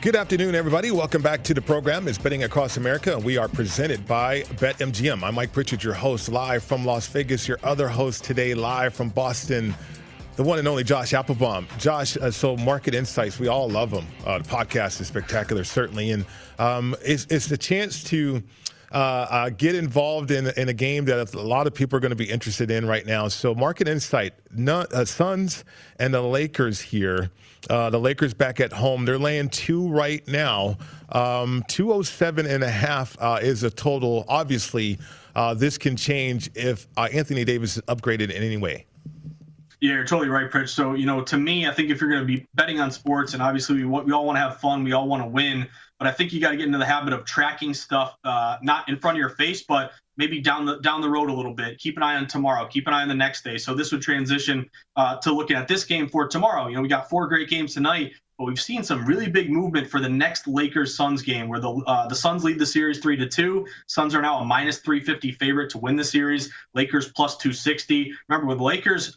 Good afternoon, everybody. Welcome back to the program. It's Betting Across America, and we are presented by BetMGM. I'm Mike Pritchard, your host, live from Las Vegas. Your other host today, live from Boston, the one and only Josh Applebaum. Josh, so Market Insights, we all love them. The podcast is spectacular, certainly. And it's the chance to get involved in a game that a lot of people are going to be interested in right now. So Market Insight, Suns and the Lakers here. The Lakers back at home. They're laying 2 right now. 207.5 is a total. Obviously, this can change if Anthony Davis is upgraded in any way. Yeah, you're totally right, Pritch. So, to me, I think if you're going to be betting on sports, and obviously we all want to have fun, we all want to win, but I think you got to get into the habit of tracking stuff, not in front of your face, but maybe down the road a little bit. Keep an eye on tomorrow. Keep an eye on the next day. So this would transition to looking at this game for tomorrow. We got 4 great games tonight, but we've seen some really big movement for the next Lakers-Suns game, where the Suns lead the series 3-2. Suns are now a minus 350 favorite to win the series. Lakers plus 260. Remember, with the Lakers,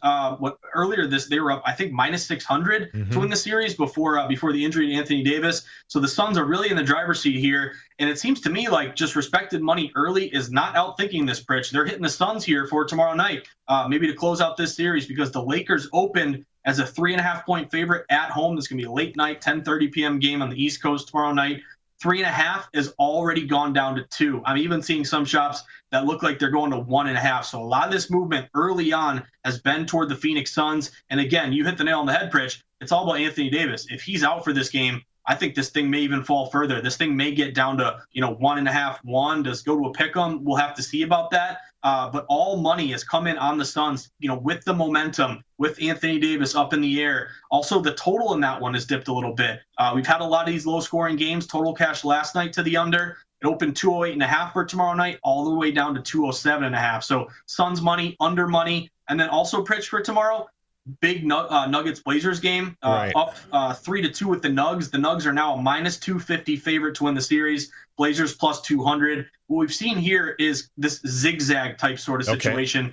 earlier they were up, I think, minus 600 to win the series before the injury to Anthony Davis. So the Suns are really in the driver's seat here. And it seems to me like just respected money early is not outthinking this, Pritch. They're hitting the Suns here for tomorrow night, maybe to close out this series, because the Lakers opened as a 3.5-point favorite at home. This is going to be a late night, 10:30 p.m. game on the East Coast tomorrow night. 3.5 is already gone down to 2. I'm even seeing some shops that look like they're going to 1.5. So a lot of this movement early on has been toward the Phoenix Suns. And again, you hit the nail on the head, Pritch. It's all about Anthony Davis. If he's out for this game, I think this thing may even fall further. This thing may get down to, 1.5, 1. Does go to a pick-em? We'll have to see about that. But all money has come in on the Suns, with the momentum, with Anthony Davis up in the air. Also, the total in that one has dipped a little bit. We've had a lot of these low-scoring games. Total cash last night to the under. It opened 208.5 for tomorrow night, all the way down to 207.5. So Suns money, under money. And then also, Pritch, for tomorrow, big Nuggets Blazers game, up 3-2 with the Nugs. The Nugs are now a -250 favorite to win the series. Blazers +200. What we've seen here is this zigzag type sort of situation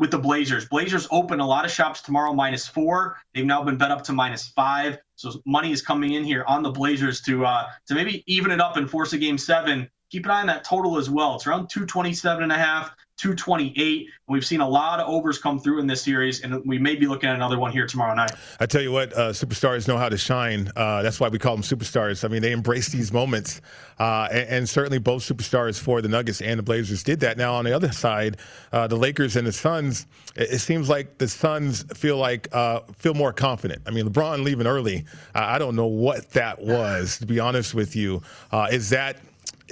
with the Blazers. Blazers open a lot of shops tomorrow, -4. They've now been bet up to -5. So money is coming in here on the Blazers to maybe even it up and force a Game 7. Keep an eye on that total as well. It's around 227.5, 228. We've seen a lot of overs come through in this series, and we may be looking at another one here tomorrow night. I tell you what, superstars know how to shine. That's why we call them superstars. I mean, they embrace these moments, and certainly both superstars for the Nuggets and the Blazers did that. Now, on the other side, the Lakers and the Suns, it seems like the Suns feel more confident. I mean, LeBron leaving early, I don't know what that was, to be honest with you.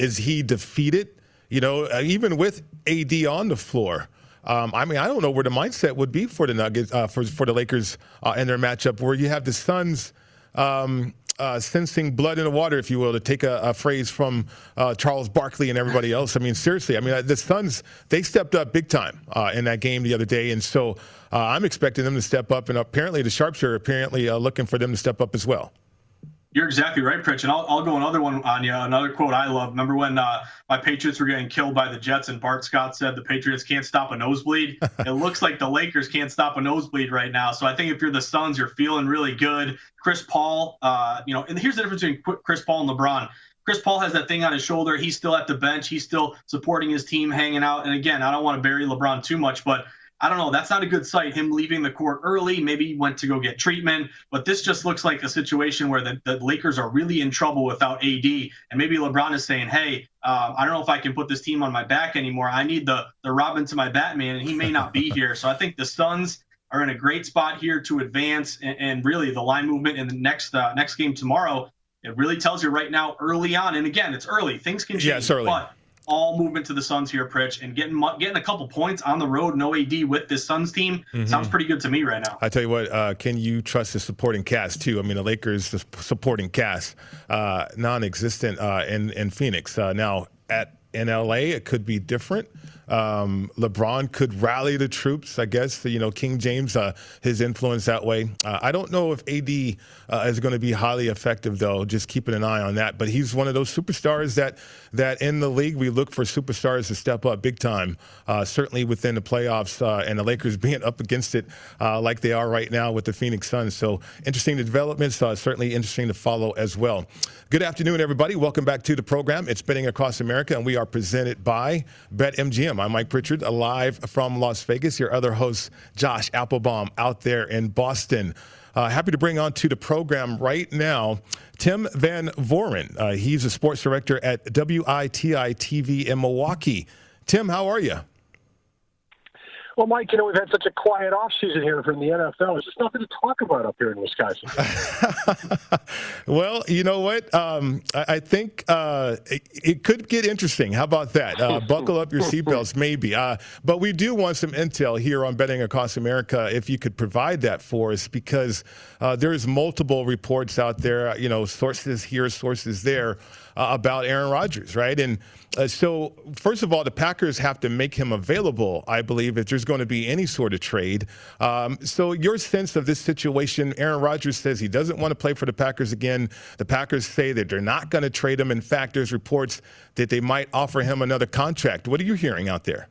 Is he defeated? You know, even with AD on the floor, I mean, I don't know where the mindset would be for the Nuggets, for the Lakers and their matchup, where you have the Suns sensing blood in the water, if you will, to take a phrase from Charles Barkley and everybody else. I mean, seriously, I mean, the Suns, they stepped up big time in that game the other day, and so I'm expecting them to step up, and apparently the Sharps are looking for them to step up as well. You're exactly right, Pritch, and I'll go another one on you, another quote I love. Remember when my Patriots were getting killed by the Jets and Bart Scott said the Patriots can't stop a nosebleed? It looks like the Lakers can't stop a nosebleed right now. So I think if you're the Suns, you're feeling really good. Chris Paul, and here's the difference between Chris Paul and LeBron. Chris Paul has that thing on his shoulder. He's still at the bench. He's still supporting his team, hanging out. And, again, I don't want to bury LeBron too much, but – I don't know. That's not a good sight, him leaving the court early. Maybe he went to go get treatment. But this just looks like a situation where the Lakers are really in trouble without AD. And maybe LeBron is saying, hey, I don't know if I can put this team on my back anymore. I need the Robin to my Batman, and he may not be here. So I think the Suns are in a great spot here to advance. And really, the line movement in the next game tomorrow, it really tells you right now early on. And, again, it's early. Things can change. Yeah, it's early. But all movement to the Suns here, Pritch, and getting a couple points on the road, no AD with this Suns team, sounds pretty good to me right now. I tell you what, can you trust the supporting cast, too? I mean, the Lakers, the supporting cast, non-existent in Phoenix. Now, in L.A., it could be different. LeBron could rally the troops, I guess. You know, King James, his influence that way. I don't know if AD is going to be highly effective, though, just keeping an eye on that. But he's one of those superstars that in the league we look for superstars to step up big time, certainly within the playoffs and the Lakers being up against it like they are right now with the Phoenix Suns. So interesting developments, certainly interesting to follow as well. Good afternoon, everybody. Welcome back to the program. It's Betting Across America, and we are presented by BetMGM. I'm Mike Pritchard, live from Las Vegas. Your other host, Josh Applebaum, out there in Boston. Happy to bring on to the program right now Tim Van Voren. He's a sports director at WITI-TV in Milwaukee. Tim, how are you? Well, Mike, you know, we've had such a quiet offseason here from the NFL. There's just nothing to talk about up here in Wisconsin. Well, you know what? I think it could get interesting. How about that? Buckle up your seatbelts, maybe. But we do want some intel here on Betting Across America, if you could provide that for us, because there's multiple reports out there, you know, sources here, sources there, about Aaron Rodgers, right? And so, first of all, the Packers have to make him available, I believe, if there's going to be any sort of trade. So your sense of this situation, Aaron Rodgers says he doesn't want to play for the Packers again. The Packers say that they're not going to trade him. In fact, there's reports that they might offer him another contract. What are you hearing out there?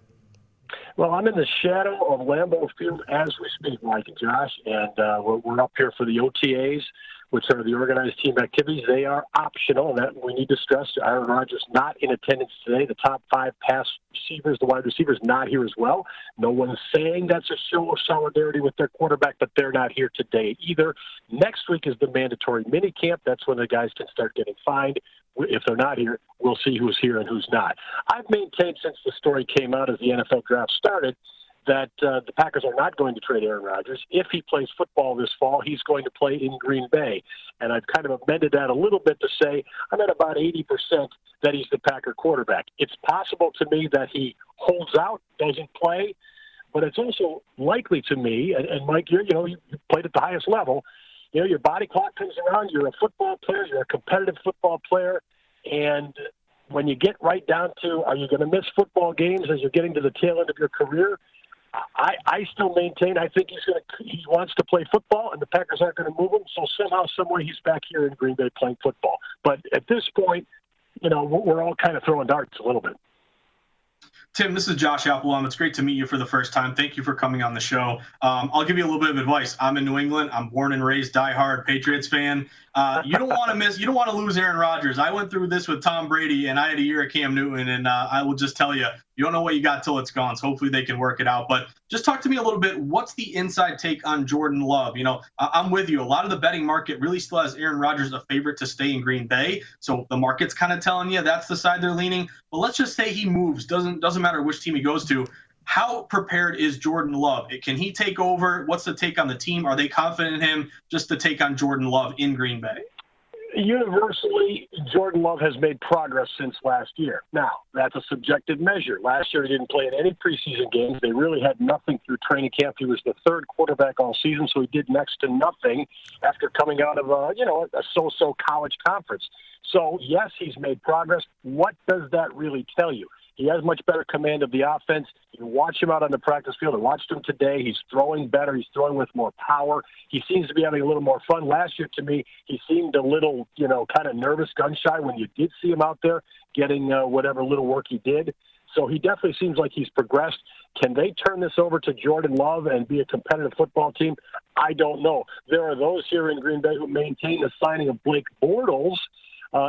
Well, I'm in the shadow of Lambeau Field as we speak, Mike and Josh, and we're up here for the OTAs, which are the organized team activities. They are optional, and that we need to stress. Aaron Rodgers not in attendance today. The top five pass receivers, the wide receivers, not here as well. No one is saying that's a show of solidarity with their quarterback, but they're not here today either. Next week is the mandatory minicamp. That's when the guys can start getting fined. If they're not here, we'll see who's here and who's not. I've maintained since the story came out as the NFL draft started that the Packers are not going to trade Aaron Rodgers. If he plays football this fall, he's going to play in Green Bay. And I've kind of amended that a little bit to say I'm at about 80% that he's the Packer quarterback. It's possible to me that he holds out, doesn't play, but it's also likely to me, and Mike, you played at the highest level, you know, your body clock comes around, you're a football player, you're a competitive football player, and when you get right down to are you going to miss football games as you're getting to the tail end of your career, I still maintain I think he wants to play football, and the Packers aren't going to move him, so somehow, somewhere, he's back here in Green Bay playing football. But at this point, you know, we're all kind of throwing darts a little bit. Tim, this is Josh Applebaum. It's great to meet you for the first time. Thank you for coming on the show. I'll give you a little bit of advice. I'm in New England. I'm born and raised, diehard Patriots fan. You don't want to lose Aaron Rodgers. I went through this with Tom Brady, and I had a year of Cam Newton, and I will just tell you, you don't know what you got till it's gone. So hopefully they can work it out. But just talk to me a little bit. What's the inside take on Jordan Love? You know, I'm with you. A lot of the betting market really still has Aaron Rodgers a favorite to stay in Green Bay. So the market's kind of telling you that's the side they're leaning. But let's just say he moves. Doesn't matter which team he goes to. How prepared is Jordan Love? Can he take over? What's the take on the team? Are they confident in him? Just the take on Jordan Love in Green Bay. Universally, Jordan Love has made progress since last year. Now, that's a subjective measure. Last year, he didn't play in any preseason games. They really had nothing through training camp. He was the third quarterback all season, so he did next to nothing after coming out of a so-so college conference. So, yes, he's made progress. What does that really tell you? He has much better command of the offense. You watch him out on the practice field. I watched him today. He's throwing better. He's throwing with more power. He seems to be having a little more fun. Last year, to me, he seemed a little, kind of nervous, gun-shy when you did see him out there getting whatever little work he did. So he definitely seems like he's progressed. Can they turn this over to Jordan Love and be a competitive football team? I don't know. There are those here in Green Bay who maintain the signing of Blake Bortles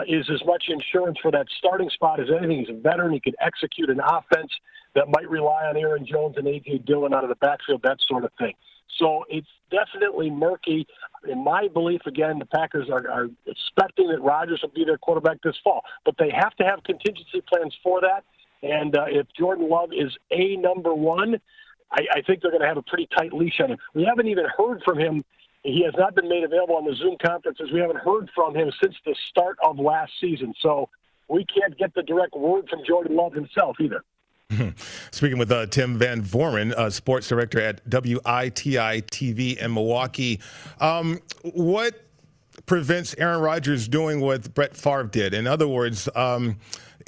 is as much insurance for that starting spot as anything. He's a veteran. He could execute an offense that might rely on Aaron Jones and A.J. Dillon out of the backfield, that sort of thing. So it's definitely murky. In my belief, again, the Packers are expecting that Rodgers will be their quarterback this fall. But they have to have contingency plans for that. And if Jordan Love is a number one, I think they're going to have a pretty tight leash on him. We haven't even heard from him. He has not been made available on the Zoom conferences. We haven't heard from him since the start of last season. So we can't get the direct word from Jordan Love himself either. Speaking with Tim Van Voorman, sports director at WITI-TV in Milwaukee. What prevents Aaron Rodgers doing what Brett Favre did? In other words,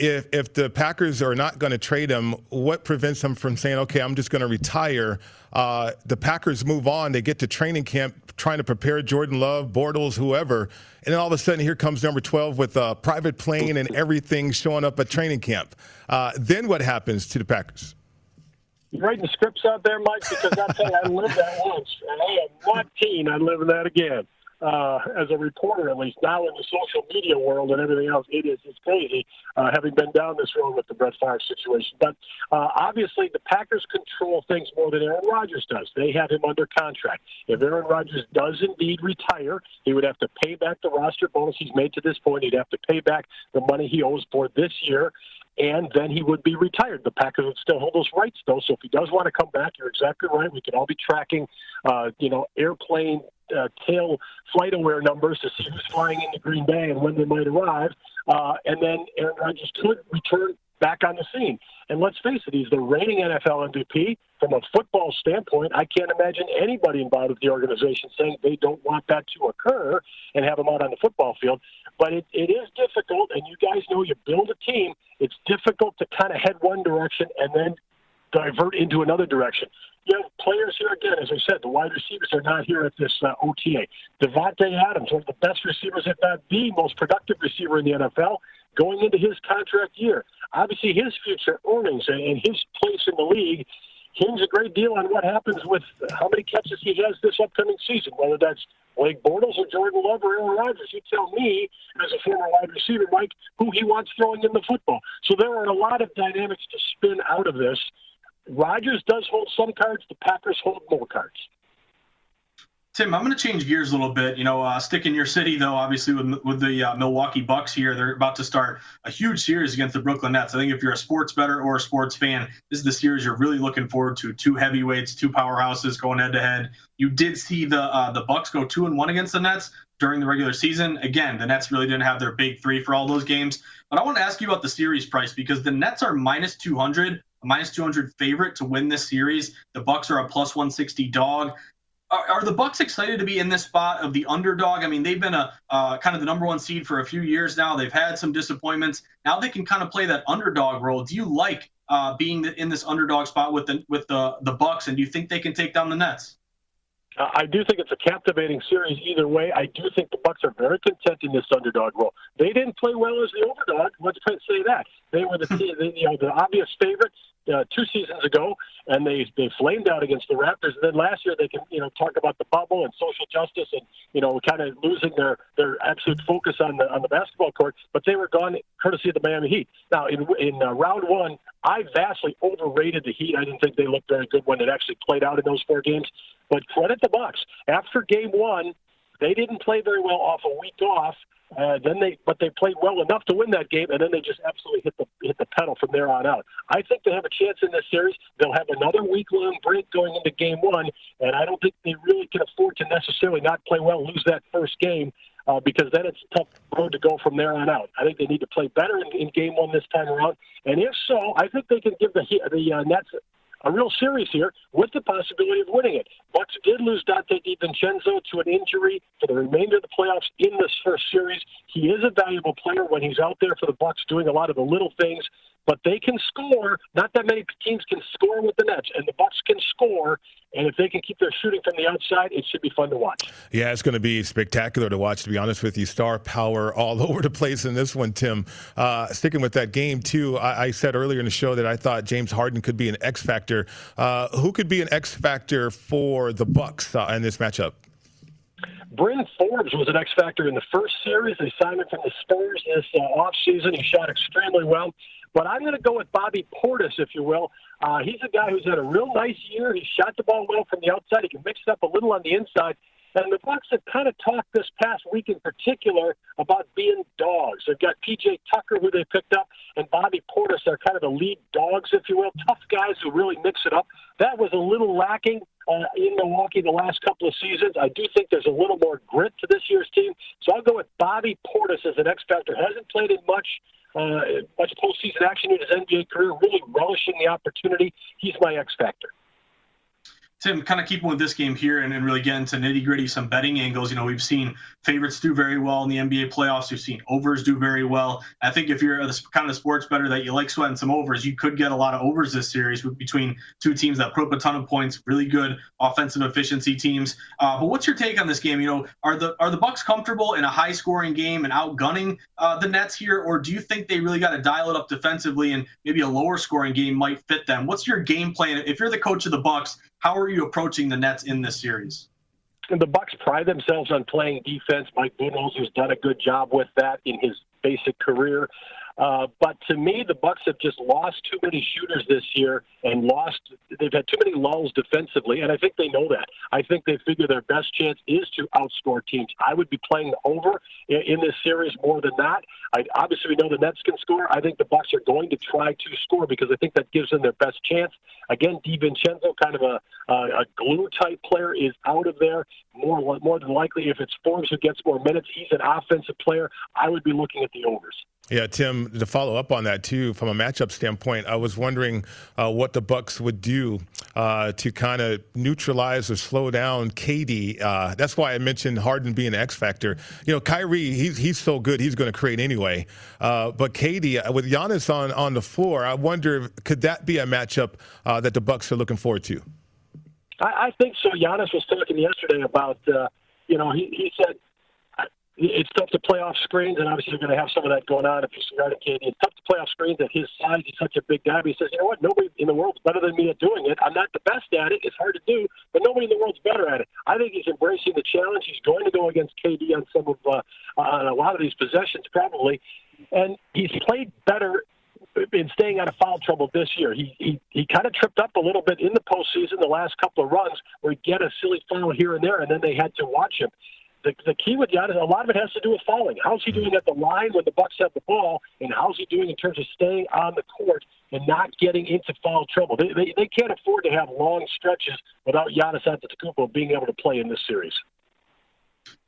if the Packers are not going to trade him, what prevents them from saying, okay, I'm just going to retire? The Packers move on. They get to training camp trying to prepare Jordan Love, Bortles, whoever. And then all of a sudden, here comes number 12 with a private plane and everything showing up at training camp. Then what happens to the Packers? You're writing scripts out there, Mike, because I'll tell you, I lived that once. And I am 14. I live that again. As a reporter, at least now in the social media world and everything else, it's crazy having been down this road with the Brett Favre situation. But obviously, the Packers control things more than Aaron Rodgers does. They have him under contract. If Aaron Rodgers does indeed retire, he would have to pay back the roster bonus he's made to this point. He'd have to pay back the money he owes for this year, and then he would be retired. The Packers would still hold those rights, though. So if he does want to come back, you're exactly right. We could all be tracking, airplane tail flight aware numbers to see who's flying into Green Bay and when they might arrive. And then Aaron Rodgers could return back on the scene. And let's face it, he's the reigning NFL MVP. From a football standpoint, I can't imagine anybody involved with the organization saying they don't want that to occur and have him out on the football field. But it is difficult, and you guys know you build a team. It's difficult to kind of head one direction and then divert into another direction. You have players here, again, as I said, the wide receivers are not here at this OTA. Devontae Adams, one of the best receivers, if not the most productive receiver in the NFL, going into his contract year. Obviously, his future earnings and his place in the league hinge a great deal on what happens with how many catches he has this upcoming season, whether that's Blake Bortles or Jordan Love or Aaron Rodgers. You tell me, as a former wide receiver, Mike, who he wants throwing in the football. So there are a lot of dynamics to spin out of this. Rodgers does hold some cards. The Packers hold more cards. Tim, I'm going to change gears a little bit. Stick in your city, though, obviously, with the Milwaukee Bucks here. They're about to start a huge series against the Brooklyn Nets. I think if you're a sports bettor or a sports fan, this is the series you're really looking forward to. Two heavyweights, two powerhouses going head-to-head. You did see the Bucks go 2-1 against the Nets during the regular season. Again, the Nets really didn't have their big three for all those games. But I want to ask you about the series price because the Nets are -200 favorite to win this series. The Bucks are a +160 dog. Are the Bucks excited to be in this spot of the underdog? I mean, they've been a kind of the number one seed for a few years now. They've had some disappointments. Now they can kind of play that underdog role. Do you like being in this underdog spot with the Bucks, and do you think they can take down the Nets? I do think it's a captivating series either way. I do think the Bucks are very content in this underdog role. They didn't play well as the underdog. Let's say that. They were the obvious favorites 2 seasons ago, and they flamed out against the Raptors. And then last year they can talk about the bubble and social justice and kind of losing their absolute focus on the basketball court. But they were gone courtesy of the Miami Heat. Now in round one, I vastly overrated the Heat. I didn't think they looked very good when it actually played out in those 4 games. But credit the Bucks. After game one, they didn't play very well off a week off. Then they played well enough to win that game, and then they just absolutely hit the pedal from there on out. I think they have a chance in this series. They'll have another week-long break going into game one, and I don't think they really can afford to necessarily not play well, lose that first game, because then it's a tough road to go from there on out. I think they need to play better in game one this time around, and if so, I think they can give the Nets a real series here with the possibility of winning it. Bucks did lose Dante DiVincenzo to an injury for the remainder of the playoffs in this first series. He is a valuable player when he's out there for the Bucks doing a lot of the little things, but they can score. Not that many teams can score with the Nets, and the Bucks can score, and if they can keep their shooting from the outside, it should be fun to watch. Yeah, it's going to be spectacular to watch, to be honest with you. Star power all over the place in this one, Tim. Sticking with that game, too, I said earlier in the show that I thought James Harden could be an X factor. Who could be an X factor for the Bucks in this matchup? Bryn Forbes was an X factor in the first series. They signed him from the Spurs this offseason. He shot extremely well. But I'm going to go with Bobby Portis, if you will. He's a guy who's had a real nice year. He shot the ball well from the outside. He can mix it up a little on the inside. And the Bucks have kind of talked this past week in particular about being dogs. They've got P.J. Tucker, who they picked up, and Bobby Portis are kind of the lead dogs, if you will, tough guys who really mix it up. That was a little lacking in Milwaukee the last couple of seasons. I do think there's a little more grit to this year's team. So I'll go with Bobby Portis as an X factor. Hasn't played in much postseason action in his NBA career, really relishing the opportunity. He's my X factor. Tim, kind of keeping with this game here and really getting to nitty-gritty, some betting angles. We've seen favorites do very well in the NBA playoffs. We've seen overs do very well. I think if you're the kind of sports bettor that you like sweating some overs, you could get a lot of overs this series between two teams that put up a ton of points, really good offensive efficiency teams. But what's your take on this game? Are the Bucks comfortable in a high-scoring game and outgunning the Nets here, or do you think they really got to dial it up defensively and maybe a lower-scoring game might fit them? What's your game plan? If you're the coach of the Bucks, how are you approaching the Nets in this series? The Bucks pride themselves on playing defense. Mike Budenholzer's done a good job with that in his basic career. But to me, the Bucks have just lost too many shooters this year and they've had too many lulls defensively, and I think they know that. I think they figure their best chance is to outscore teams. I would be playing over in this series more than not. Obviously, we know the Nets can score. I think the Bucks are going to try to score because I think that gives them their best chance. Again, DiVincenzo, kind of a glue-type player, is out of there. More than likely, if it's Forbes who gets more minutes, he's an offensive player. I would be looking at the overs. Yeah, Tim, to follow up on that, too, from a matchup standpoint, I was wondering what the Bucks would do to kind of neutralize or slow down KD. That's why I mentioned Harden being an X factor. Kyrie, he's so good, he's going to create anyway. But KD, with Giannis on the floor, I wonder, could that be a matchup that the Bucks are looking forward to? I think so. Giannis was talking yesterday about, he said, it's tough to play off screens, and obviously you're going to have some of that going on if you surround KD. It's tough to play off screens at his size. He's such a big guy. But he says, nobody in the world's better than me at doing it. I'm not the best at it. It's hard to do, but nobody in the world's better at it. I think he's embracing the challenge. He's going to go against KD on on a lot of these possessions probably, and he's played better in staying out of foul trouble this year. He kind of tripped up a little bit in the postseason the last couple of runs where he'd get a silly foul here and there, and then they had to watch him. The key with Giannis, a lot of it has to do with fouling. How's he doing at the line when the Bucks have the ball, and how's he doing in terms of staying on the court and not getting into foul trouble? They can't afford to have long stretches without Giannis Antetokounmpo being able to play in this series.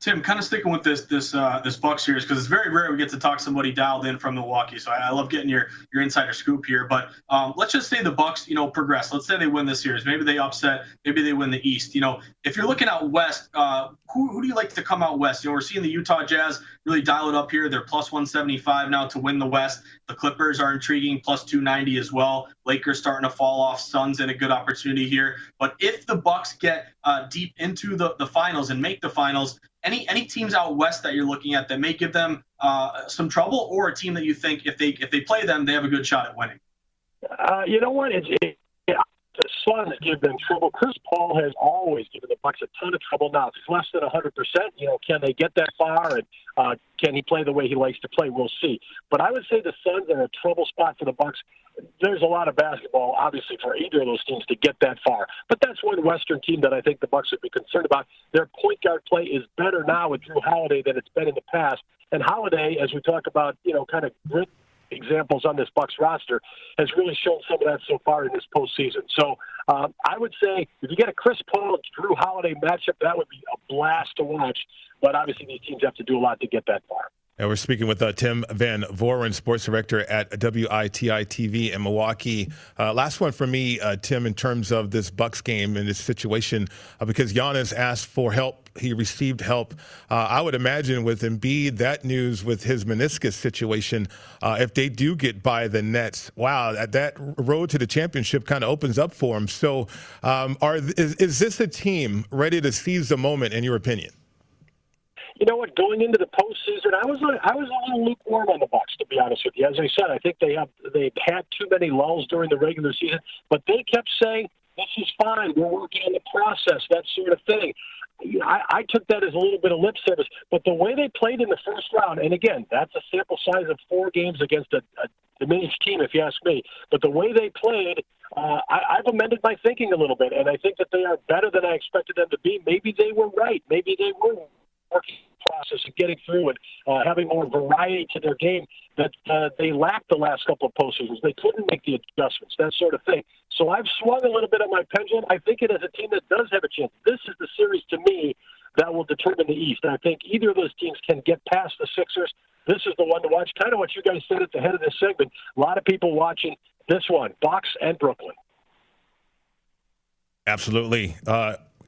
Tim, kind of sticking with this Bucks series, because it's very rare we get to talk somebody dialed in from Milwaukee. So I love getting your insider scoop here. But let's just say the Bucks, progress. Let's say they win this series. Maybe they upset. Maybe they win the East. If you're looking out west, who do you like to come out west? We're seeing the Utah Jazz really dial it up here. They're plus 175 now to win the West. The Clippers are intriguing, plus 290 as well. Lakers starting to fall off. Suns in a good opportunity here. But if the Bucks get deep into the finals and make the finals, any teams out west that you're looking at that may give them some trouble, or a team that you think if they play them, they have a good shot at winning? You know what? The Suns give them trouble. Chris Paul has always given the Bucks a ton of trouble. Now it's less than 100%. Can they get that far, and can he play the way he likes to play? We'll see. But I would say the Suns are a trouble spot for the Bucks. There's a lot of basketball, obviously, for either of those teams to get that far. But that's one Western team that I think the Bucks would be concerned about. Their point guard play is better now with Drew Holiday than it's been in the past. And Holiday, as we talk about, kind of grit examples on this Bucks roster, has really shown some of that so far in this postseason. So I would say if you get a Chris Paul, Drew Holiday matchup, that would be a blast to watch. But obviously these teams have to do a lot to get that far. And we're speaking with Tim Van Voren, sports director at WITI-TV in Milwaukee. Last one for me, Tim, in terms of this Bucks game and this situation, because Giannis asked for help. He received help. I would imagine with Embiid, that news with his meniscus situation, if they do get by the Nets, wow, that road to the championship kind of opens up for him. So is this a team ready to seize the moment, in your opinion? You know what? Going into the postseason, I was a little lukewarm on the Bucks, to be honest with you. As I said, I think they've had too many lulls during the regular season, but they kept saying, "This is fine. We're working on the process," that sort of thing. I took that as a little bit of lip service, but the way they played in the first round, and again, that's a sample size of 4 games against a diminished team, if you ask me. But the way they played, I've amended my thinking a little bit, and I think that they are better than I expected them to be. Maybe they were right. Maybe they weren't. Working process and getting through and having more variety to their game that they lacked the last couple of postseasons. They couldn't make the adjustments, that sort of thing. So I've swung a little bit on my pendulum. I think it is a team that does have a chance. This is the series, to me, that will determine the East. I think either of those teams can get past the Sixers. This is the one to watch. Kind of what you guys said at the head of this segment. A lot of people watching this one, Bucks and Brooklyn. Absolutely.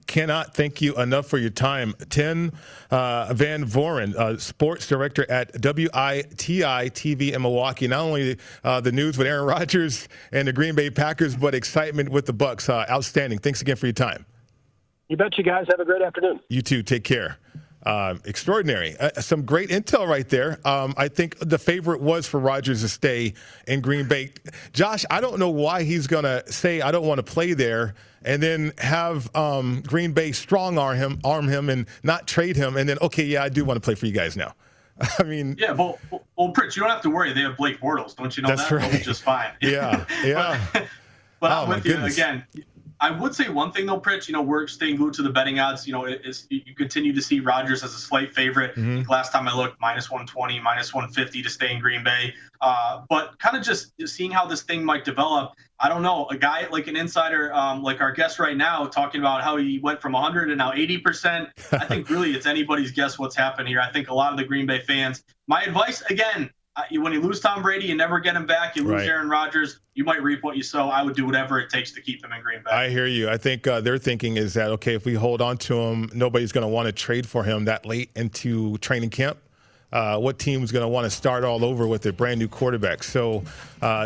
Cannot thank you enough for your time. Tim Van Voren, sports director at WITI-TV in Milwaukee. Not only the news with Aaron Rodgers and the Green Bay Packers, but excitement with the Bucks. Outstanding. Thanks again for your time. You bet, you guys. Have a great afternoon. You too. Take care. Extraordinary. Some great intel right there. I think the favorite was for Rodgers to stay in Green Bay. Josh, I don't know why he's going to say, I don't want to play there, and then have Green Bay strong arm him and not trade him. And then, okay, yeah, I do want to play for you guys now. I mean, yeah, well, Pritch, you don't have to worry. They have Blake Bortles. Don't you know that's that? Right. Just fine. Yeah, yeah. but I'm with you again. I would say one thing, though, Pritch, we're staying glued to the betting odds. You continue to see Rodgers as a slight favorite. Mm-hmm. Last time I looked, minus 120, minus 150 to stay in Green Bay. But kind of just seeing how this thing might develop, I don't know. A guy like an insider, like our guest right now, talking about how he went from 100 and now 80%. I think really it's anybody's guess what's happened here. I think a lot of the Green Bay fans, my advice, again, when you lose Tom Brady, you never get him back. You lose Aaron Rodgers, you might reap what you sow. I would do whatever it takes to keep him in Green Bay. I hear you. I think their thinking is that, okay, if we hold on to him, nobody's going to want to trade for him that late into training camp. What team is going to want to start all over with a brand-new quarterback? So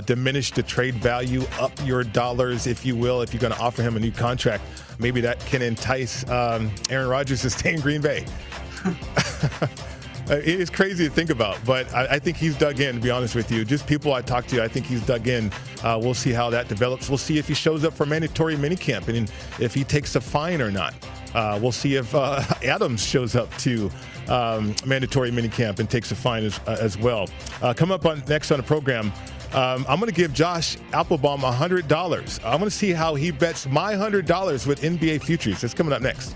diminish the trade value, up your dollars, if you will, if you're going to offer him a new contract. Maybe that can entice Aaron Rodgers to stay in Green Bay. It is crazy to think about, but I think he's dug in, to be honest with you. Just people I talked to, I think he's dug in. We'll see how that develops. We'll see if he shows up for mandatory minicamp and if he takes a fine or not. We'll see if Adams shows up to mandatory minicamp and takes a fine as well. Come up next on the program. I'm going to give Josh Applebaum $100. I'm going to see how he bets my $100 with NBA futures. That's coming up next.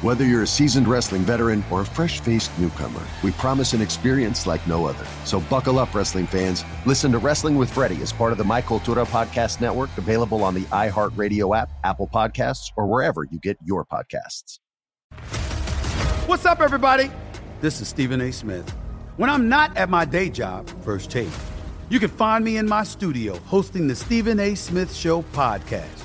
Whether you're a seasoned wrestling veteran or a fresh-faced newcomer, we promise an experience like no other. So buckle up, wrestling fans. Listen to Wrestling with Freddy as part of the My Cultura Podcast Network, available on the iHeartRadio app, Apple Podcasts, or wherever you get your podcasts. What's up, everybody? This is Stephen A. Smith. When I'm not at my day job, First Take, you can find me in my studio hosting the Stephen A. Smith Show podcast.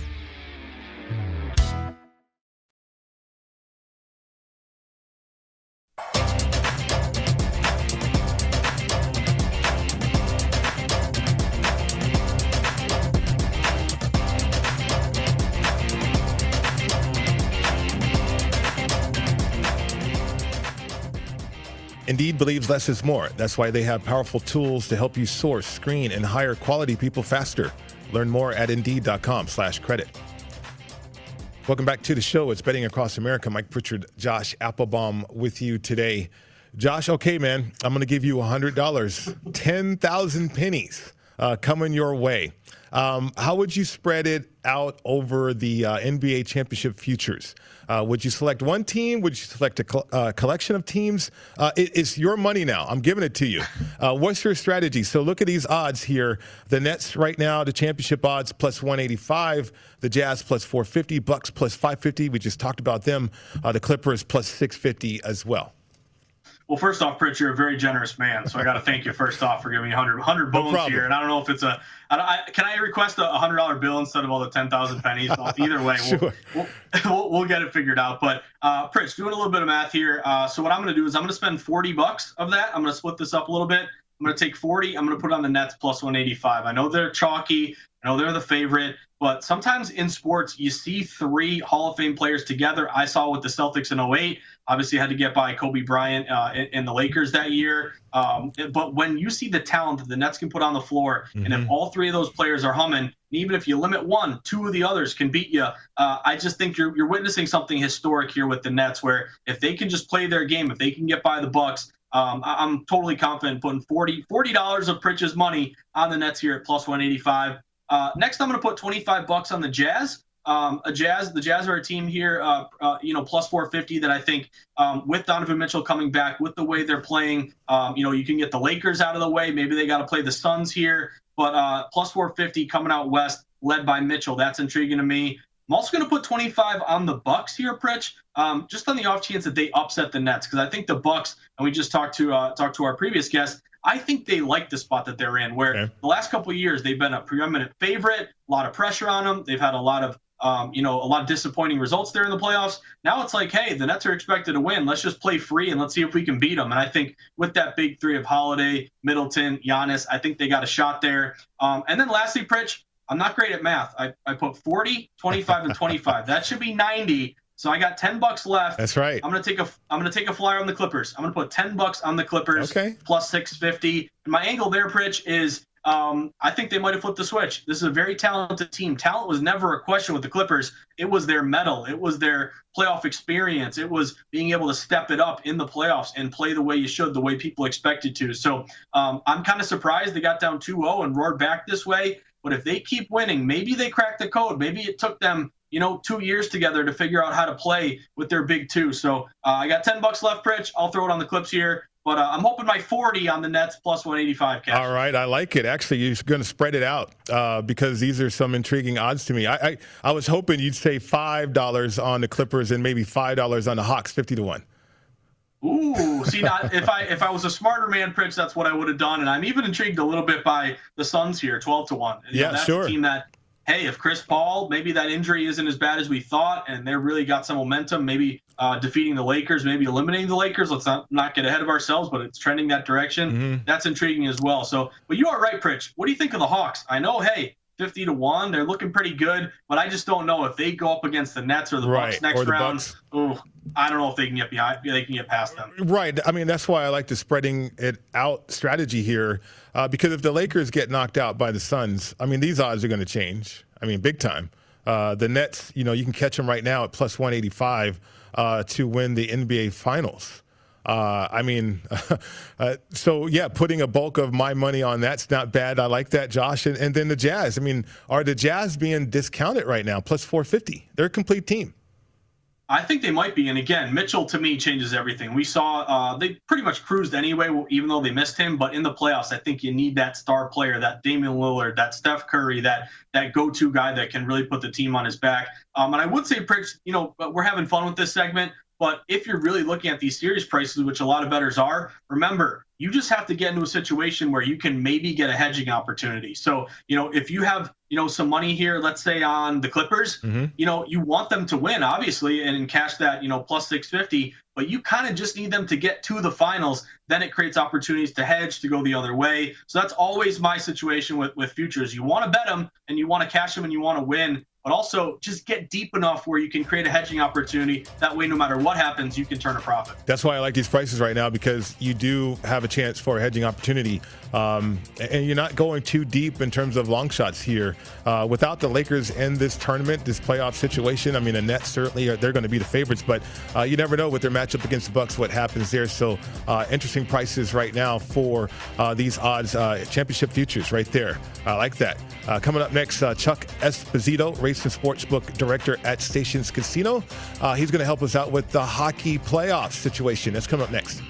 Indeed believes less is more. That's why they have powerful tools to help you source, screen, and hire quality people faster. Learn more at Indeed.com/credit. Welcome back to the show. It's Betting Across America. Mike Pritchard, Josh Applebaum with you today. Josh, okay, man, I'm going to give you $100, 10,000 pennies coming your way. How would you spread it out over the NBA championship futures? Would you select one team? Would you select a collection of teams? It's your money now. I'm giving it to you. What's your strategy? So look at these odds here. The Nets right now, the championship odds, plus 185. The Jazz, plus 450. Bucks, plus 550. We just talked about them. The Clippers, plus 650 as well. Well, first off, Pritch, you're a very generous man, so I got to thank you first off for giving me 100 bones here. And I don't know if it's a can I request a $100 bill instead of all the 10,000 pennies? Either way, sure. we'll get it figured out. But Pritch, doing a little bit of math here. So what I'm going to do is I'm going to spend $40 of that. I'm going to split this up a little bit. I'm going to take 40. I'm going to put on the Nets plus 185. I know they're chalky. I know they're the favorite. But sometimes in sports, you see three Hall of Fame players together. I saw with the Celtics in 2008. Obviously, had to get by Kobe Bryant and the Lakers that year. But when you see the talent that the Nets can put on the floor, and if all three of those players are humming, and even if you limit one, two of the others can beat you. I just think you're witnessing something historic here with the Nets, where if they can just play their game, if they can get by the Bucks, I'm totally confident putting $40 of Pritch's money on the Nets here at plus 185. Next, I'm going to put $25 on the Jazz. The Jazz are a team here, plus 450 that I think with Donovan Mitchell coming back, with the way they're playing, you can get the Lakers out of the way. Maybe they got to play the Suns here, but plus 450 coming out west, led by Mitchell. That's intriguing to me. I'm also going to put 25 on the Bucks here, Pritch, just on the off chance that they upset the Nets, because I think the Bucks, and we just talked to our previous guest, I think they like the spot that they're in, where the last couple of years they've been a preeminent favorite, a lot of pressure on them. They've had a lot of disappointing results there in the playoffs. Now it's like, hey, the Nets are expected to win. Let's just play free and let's see if we can beat them. And I think with that big three of Holiday, Middleton, Giannis, I think they got a shot there. And then lastly, Pritch, I'm not great at math. I put 40, 25, and 25. That should be 90. So I got $10 left. That's right. I'm gonna take a flyer on the Clippers. I'm gonna put $10 on the Clippers, plus 650. And my angle there, Pritch, is I think they might have flipped the switch. This is a very talented team. Talent was never a question with the Clippers. It was their medal. It was their playoff experience. It was being able to step it up in the playoffs and play the way you should, the way people expected to. So I'm kind of surprised they got down 2-0 and roared back this way. But if they keep winning, maybe they crack the code. Maybe it took them 2 years together to figure out how to play with their big two. So I got $10 left, Pritch. I'll throw it on the Clips here. But I'm hoping my 40 on the Nets plus 185 cash. All right. I like it. Actually, you're going to spread it out because these are some intriguing odds to me. I was hoping you'd say $5 on the Clippers and maybe $5 on the Hawks, 50-1. Ooh, see, if I was a smarter man, Pritch, that's what I would have done. And I'm even intrigued a little bit by the Suns here, 12-1. And, that's sure. That's a team that, hey, if Chris Paul, maybe that injury isn't as bad as we thought, and they really got some momentum, maybe defeating the Lakers, maybe eliminating the Lakers. Let's not get ahead of ourselves, but it's trending that direction. That's intriguing as well. But you are right, Pritch. What do you think of the Hawks? I know, hey, 50-1, they're looking pretty good, but I just don't know if they go up against the Nets or the Bucks next round. Ooh, I don't know if they can get behind. They can get past them. Right. I mean, that's why I like the spreading it out strategy here, because if the Lakers get knocked out by the Suns, I mean, these odds are going to change. I mean, big time. The Nets, you can catch them right now at plus 185 to win the NBA Finals. Putting a bulk of my money on that's not bad. I like that, Josh. And then the Jazz. I mean, are the Jazz being discounted right now? Plus 450. They're a complete team. I think they might be. And again, Mitchell to me changes everything. We saw they pretty much cruised anyway, even though they missed him. But in the playoffs, I think you need that star player, that Damian Lillard, that Steph Curry, that go-to guy that can really put the team on his back. And I would say, Pritch, we're having fun with this segment. But if you're really looking at these series prices, which a lot of bettors are, remember, you just have to get into a situation where you can maybe get a hedging opportunity. So, if you have, some money here, let's say on the Clippers, you want them to win, obviously, and cash that, plus 650. But you kind of just need them to get to the finals. Then it creates opportunities to hedge, to go the other way. So that's always my situation with futures. You want to bet them and you want to cash them and you want to win. But also just get deep enough where you can create a hedging opportunity. That way, no matter what happens, you can turn a profit. That's why I like these prices right now, because you do have a chance for a hedging opportunity. And you're not going too deep in terms of long shots here. Without the Lakers in this tournament, this playoff situation, I mean, the Nets certainly they're going to be the favorites. But you never know with their matchup against the Bucks what happens there. So interesting prices right now for these odds. Championship futures right there. I like that. Coming up next, Chuck Esposito, and sportsbook director at Stations Casino. He's going to help us out with the hockey playoff situation. That's coming up next.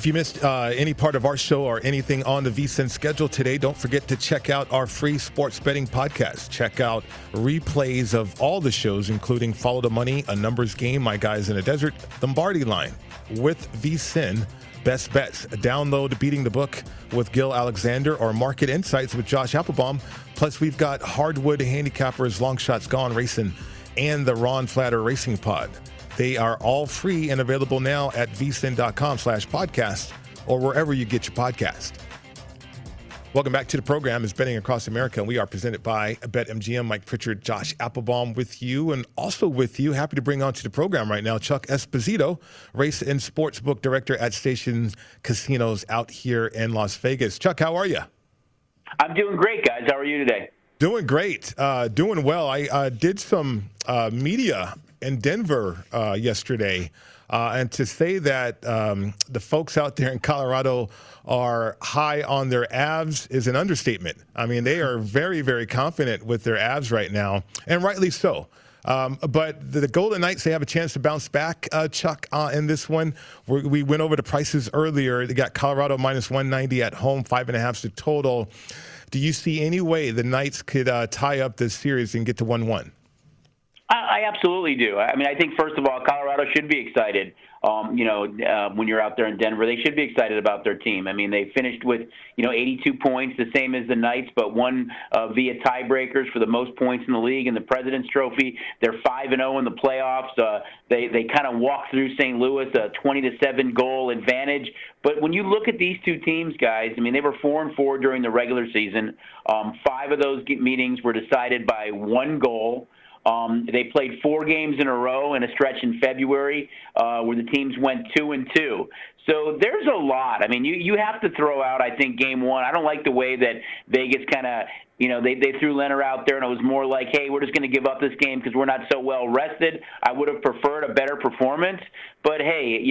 If you missed any part of our show or anything on the VSiN schedule today, don't forget to check out our free sports betting podcast. Check out replays of all the shows, including Follow the Money, A Numbers Game, My Guys in the Desert, Lombardi Line with VSiN, Best Bets. Download Beating the Book with Gil Alexander or Market Insights with Josh Applebaum. Plus, we've got Hardwood Handicappers, Long Shots Gone Racing, and the Ron Flatter Racing Pod. They are all free and available now at vsin.com/podcast or wherever you get your podcast. Welcome back to the program. It's Betting Across America, and we are presented by BetMGM. Mike Pritchard, Josh Applebaum with you, and also with you, happy to bring on to the program right now, Chuck Esposito, race and sportsbook director at Station Casinos out here in Las Vegas. Chuck, how are you? I'm doing great, guys. How are you today? Doing great. Doing well. I did some media in Denver yesterday, and to say that the folks out there in Colorado are high on their Avs is an understatement. I mean, they are very, very confident with their Avs right now, and rightly so. But the Golden Knights, they have a chance to bounce back, Chuck, in this one. We went over the prices earlier. They got Colorado minus 190 at home, 5.5 to total. Do you see any way the Knights could tie up this series and get to 1-1? I absolutely do. I mean, I think, first of all, Colorado should be excited. When you're out there in Denver, they should be excited about their team. I mean, they finished with, 82 points, the same as the Knights, but won via tiebreakers for the most points in the league in the President's Trophy. They're 5-0 in the playoffs. They kind of walked through St. Louis, a 20-7 goal advantage. But when you look at these two teams, guys, I mean, they were 4-4 during the regular season. 5 of those meetings were decided by 1 goal. They played 4 games in a row in a stretch in February where the teams went 2-2. So there's a lot. I mean, you have to throw out, I think, game one. I don't like the way that Vegas kind of, they threw Leonard out there, and it was more like, hey, we're just going to give up this game because we're not so well rested. I would have preferred a better performance. But, hey,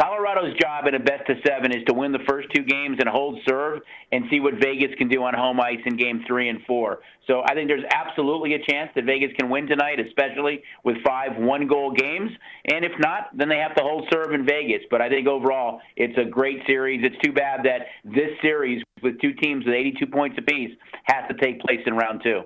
Colorado's job in a best-of-7 is to win the first 2 games and hold serve and see what Vegas can do on home ice in game 3 and 4. So I think there's absolutely a chance that Vegas can win tonight, especially with 5 one-goal games. And if not, then they have to hold serve in Vegas. But I think overall it's a great series. It's too bad that this series with 2 teams with 82 points apiece has to take place in round 2.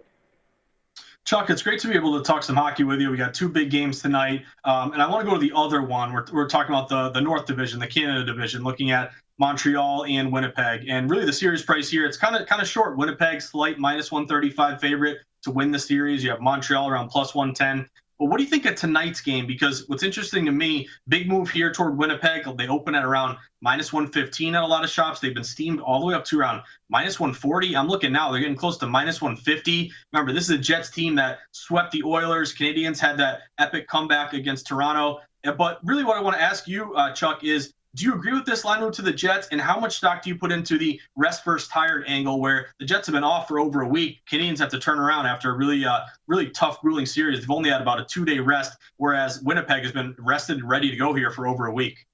Chuck, it's great to be able to talk some hockey with you. We got 2 big games tonight, and I want to go to the other one. We're talking about the North Division, the Canada Division, looking at Montreal and Winnipeg. And really the series price here, it's kind of short. Winnipeg, slight minus 135 favorite to win the series. You have Montreal around plus 110. But what do you think of tonight's game? Because what's interesting to me, big move here toward Winnipeg. They open at around minus 115 at a lot of shops. They've been steamed all the way up to around minus 140. I'm looking now. They're getting close to minus 150. Remember, this is a Jets team that swept the Oilers. Canadiens had that epic comeback against Toronto. But really what I want to ask you, Chuck, is do you agree with this line move to the Jets? And how much stock do you put into the rest versus tired angle where the Jets have been off for over a week? Canadians have to turn around after a really tough grueling series. They've only had about a 2-day rest, whereas Winnipeg has been rested and ready to go here for over a week.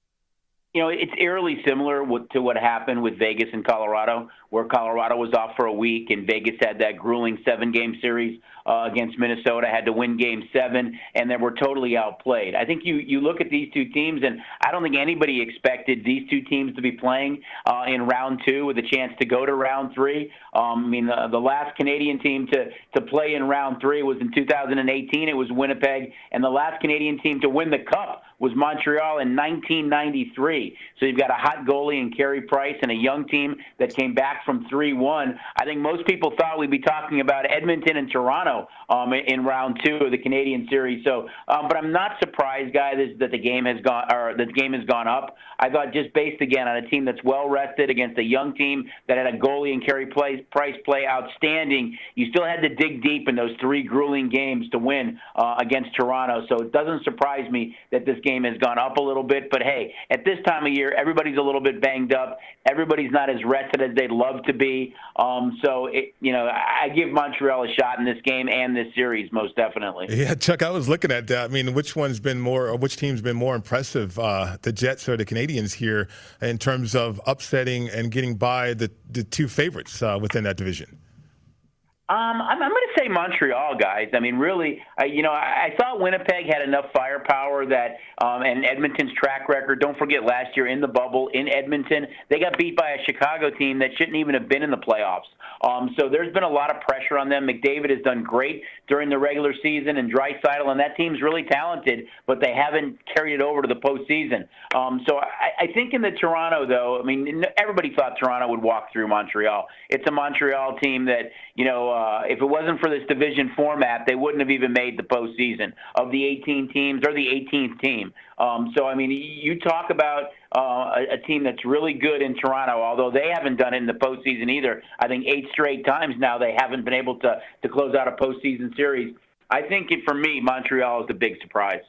It's eerily similar to what happened with Vegas and Colorado, where Colorado was off for a week and Vegas had that grueling 7-game series against Minnesota, had to win game 7, and they were totally outplayed. I think you look at these 2 teams, and I don't think anybody expected these 2 teams to be playing in round 2 with a chance to go to round 3. The last Canadian team to play in round 3 was in 2018. It was Winnipeg, and the last Canadian team to win the Cup was Montreal in 1993. So you've got a hot goalie in Carey Price and a young team that came back from 3-1. I think most people thought we'd be talking about Edmonton and Toronto in round 2 of the Canadian series. So, but I'm not surprised, guys, that the game has gone up. I thought just based again on a team that's well rested against a young team that had a goalie in Carey Price play outstanding. You still had to dig deep in those 3 grueling games to win against Toronto. So it doesn't surprise me that this game has gone up a little bit, but hey, at this time of year, everybody's a little bit banged up. Everybody's not as rested as they'd love to be. I give Montreal a shot in this game and this series, most definitely. Yeah, Chuck, I was looking at that. I mean, which team's been more impressive, the Jets or the Canadiens here, in terms of upsetting and getting by the 2 favorites within that division? I'm going to say Montreal, guys. I mean, really, I thought Winnipeg had enough firepower that, and Edmonton's track record. Don't forget, last year in the bubble in Edmonton, they got beat by a Chicago team that shouldn't even have been in the playoffs. So there's been a lot of pressure on them. McDavid has done great during the regular season, and Draisaitl, and that team's really talented, but they haven't carried it over to the postseason. So I think in the Toronto, though, I mean, everybody thought Toronto would walk through Montreal. It's a Montreal team that, if it wasn't for this division format, they wouldn't have even made the postseason of the 18 teams or the 18th team. You talk about a team that's really good in Toronto, although they haven't done it in the postseason either. I think 8 straight times now they haven't been able to close out a postseason series. I think, for me, Montreal is the big surprise.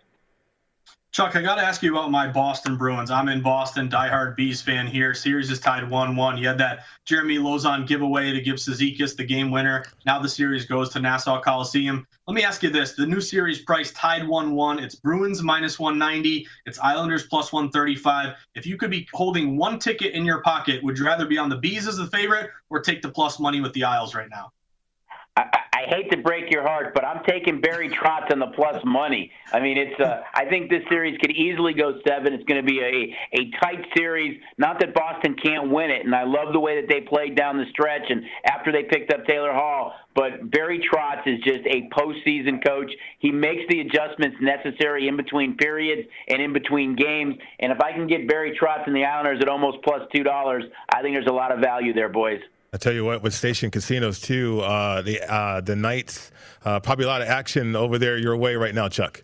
Chuck, I got to ask you about my Boston Bruins. I'm in Boston, diehard Bees fan here. Series is tied 1-1. You had that Jeremy Lozon giveaway to give Sezikis the game winner. Now the series goes to Nassau Coliseum. Let me ask you this. The new series price tied 1-1. It's Bruins -190. It's Islanders +135. If you could be holding one ticket in your pocket, would you rather be on the Bees as the favorite or take the plus money with the Isles right now? I hate to break your heart, but I'm taking Barry Trotz on the plus money. I mean, I think this series could easily go 7. It's going to be a tight series. Not that Boston can't win it, and I love the way that they played down the stretch and after they picked up Taylor Hall. But Barry Trotz is just a postseason coach. He makes the adjustments necessary in between periods and in between games. And if I can get Barry Trotz and the Islanders at almost plus $2, I think there's a lot of value there, boys. I tell you what, with station casinos too, the Knights, probably a lot of action over there your way right now, Chuck.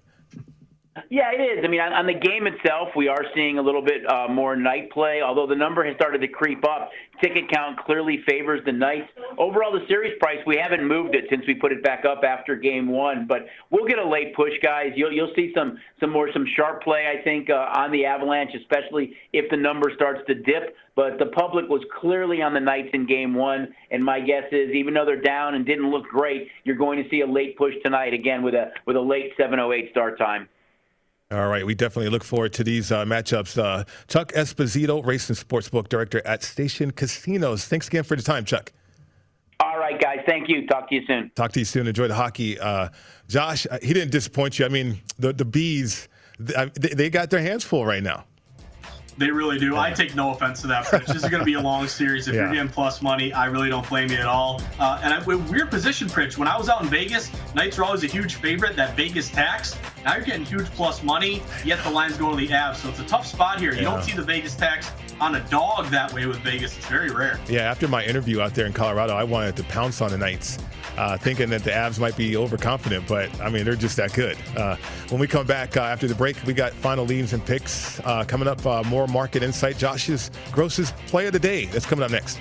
Yeah, it is. I mean, on the game itself, we are seeing a little bit more night play, although the number has started to creep up. Ticket count clearly favors the Knights. Overall, the series price, we haven't moved it since we put it back up after game 1, but we'll get a late push, guys. You'll see some sharp play, I think, on the Avalanche, especially if the number starts to dip. But the public was clearly on the Knights in game 1, and my guess is even though they're down and didn't look great, you're going to see a late push tonight, again, with a late 7:08 start time. All right, we definitely look forward to these matchups. Chuck Esposito, Race and Sportsbook Director at Station Casinos. Thanks again for the time, Chuck. All right, guys, thank you. Talk to you soon. Talk to you soon. Enjoy the hockey. Josh, he didn't disappoint you. I mean, the Bees, they got their hands full right now. They really do. Yeah. I take no offense to that. This is going to be a long series. If you're getting plus money, I really don't blame you at all. A weird position, Pritch. When I was out in Vegas, Knights were always a huge favorite, that Vegas tax. Now you're getting huge plus money, yet the lines go to the Avs. So it's a tough spot here. You don't see the Vegas tax on a dog that way with Vegas. It's very rare. Yeah, after my interview out there in Colorado, I wanted to pounce on the Knights, thinking that the Avs might be overconfident, but, I mean, they're just that good. When we come back after the break, we got final leads and picks coming up. More market insight, Josh's grossest play of the day. That's coming up next.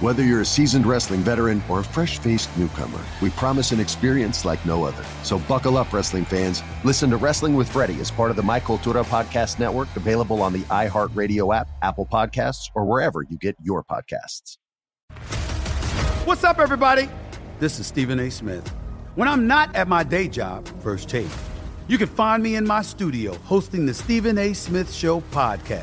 Whether you're a seasoned wrestling veteran or a fresh-faced newcomer, we promise an experience like no other. So buckle up, wrestling fans. Listen to Wrestling with Freddy as part of the My Cultura Podcast Network, available on the iHeartRadio app, Apple Podcasts, or wherever you get your podcasts. What's up, everybody? This is Stephen A. Smith. When I'm not at my day job, First Take, you can find me in my studio hosting the Stephen A. Smith Show podcast.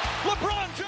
James. LeBron James.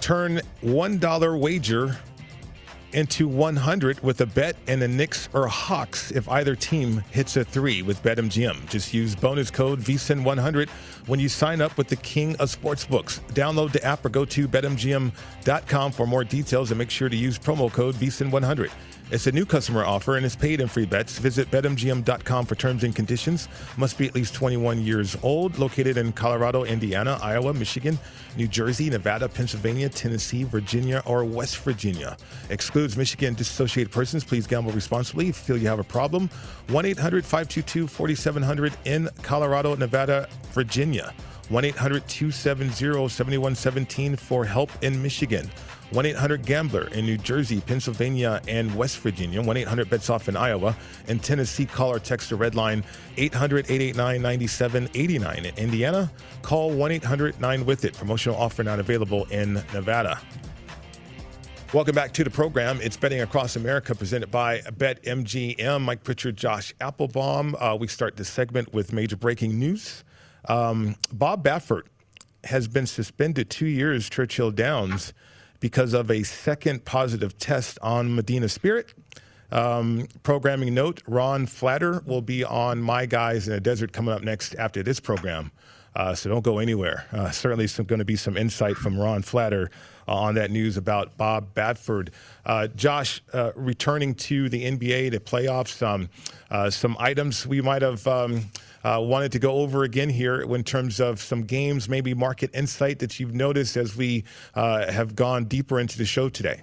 Turn $1 wager into 100 with a bet in the Knicks or Hawks if either team hits a three with BetMGM. Just use bonus code VSIN100 when you sign up with the King of Sportsbooks. Download the app or go to BetMGM.com for more details, and make sure to use promo code VSIN100. It's a new customer offer and is paid in free bets. Visit BetMGM.com for terms and conditions. Must be at least 21 years old. Located in Colorado, Indiana, Iowa, Michigan, New Jersey, Nevada, Pennsylvania, Tennessee, Virginia, or West Virginia. Excludes Michigan disassociated persons. Please gamble responsibly. If you feel you have a problem, 1-800-522-4700 in Colorado, Nevada, Virginia. 1-800-270-7117 for help in Michigan. 1-800-GAMBLER in New Jersey, Pennsylvania, and West Virginia. 1-800-BETS-OFF in Iowa. In Tennessee, call or text the red line 800-889-9789. In Indiana, call 1-800-9-WITH-IT. Promotional offer not available in Nevada. Welcome back to the program. It's Betting Across America, presented by BetMGM. Mike Pritchard, Josh Applebaum. We start this segment with major breaking news. Bob Baffert has been suspended 2 years, Churchill Downs, because of a second positive test on Medina Spirit. Programming note, Ron Flatter will be on My Guys in the Desert coming up next after this program. So don't go anywhere. Certainly going to be some insight from Ron Flatter on that news about Bob Baffert. Josh, returning to the NBA, the playoffs, some items we might have wanted to go over again here in terms of some games, maybe market insight that you've noticed as we have gone deeper into the show today.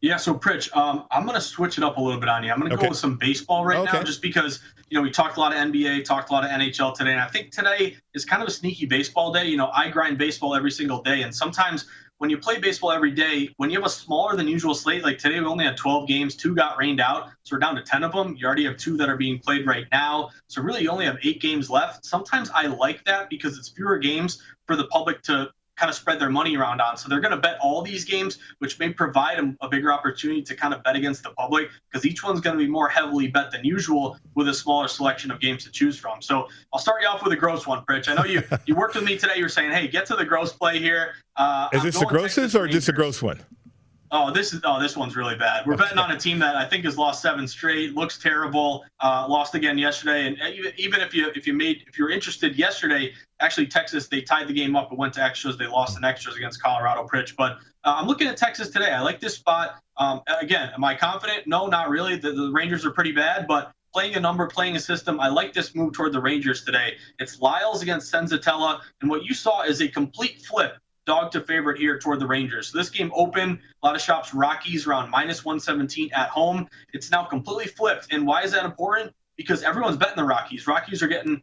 Yeah, so Pritch, I'm going to switch it up a little bit on you. I'm going to go with some baseball now, just because, you know, we talked a lot of NBA, talked a lot of NHL today, and I think today is kind of a sneaky baseball day. You know, I grind baseball every single day, and sometimes when you play baseball every day, when you have a smaller than usual slate, like today we only had 12 games, 2 got rained out, so we're down to 10 of them. You already have 2 that are being played right now, so really you only have 8 games left. Sometimes I like that because it's fewer games for the public to kind of spread their money around on. So they're going to bet all these games, which may provide a bigger opportunity to kind of bet against the public, because each one's going to be more heavily bet than usual with a smaller selection of games to choose from. So I'll start you off with a gross one, Pritch. I know you worked with me today. You were saying, hey, get to the gross play here. Is this the grosses or just a gross one? This one's really bad. We're betting on a team that I think has lost seven straight, looks terrible, lost again yesterday. And even if you're interested yesterday, actually Texas, they tied the game up and went to extras. They lost in extras against Colorado Pritch. But I'm looking at Texas today. I like this spot. Again, am I confident? No, not really. The Rangers are pretty bad, but playing a number, playing a system. I like this move toward the Rangers today. It's Lyles against Senzatella. And what you saw is a complete flip. Dog to favorite here toward the Rangers. So this game open, a lot of shops, Rockies around -117 at home. It's now completely flipped. And why is that important? Because everyone's betting the Rockies. Rockies are getting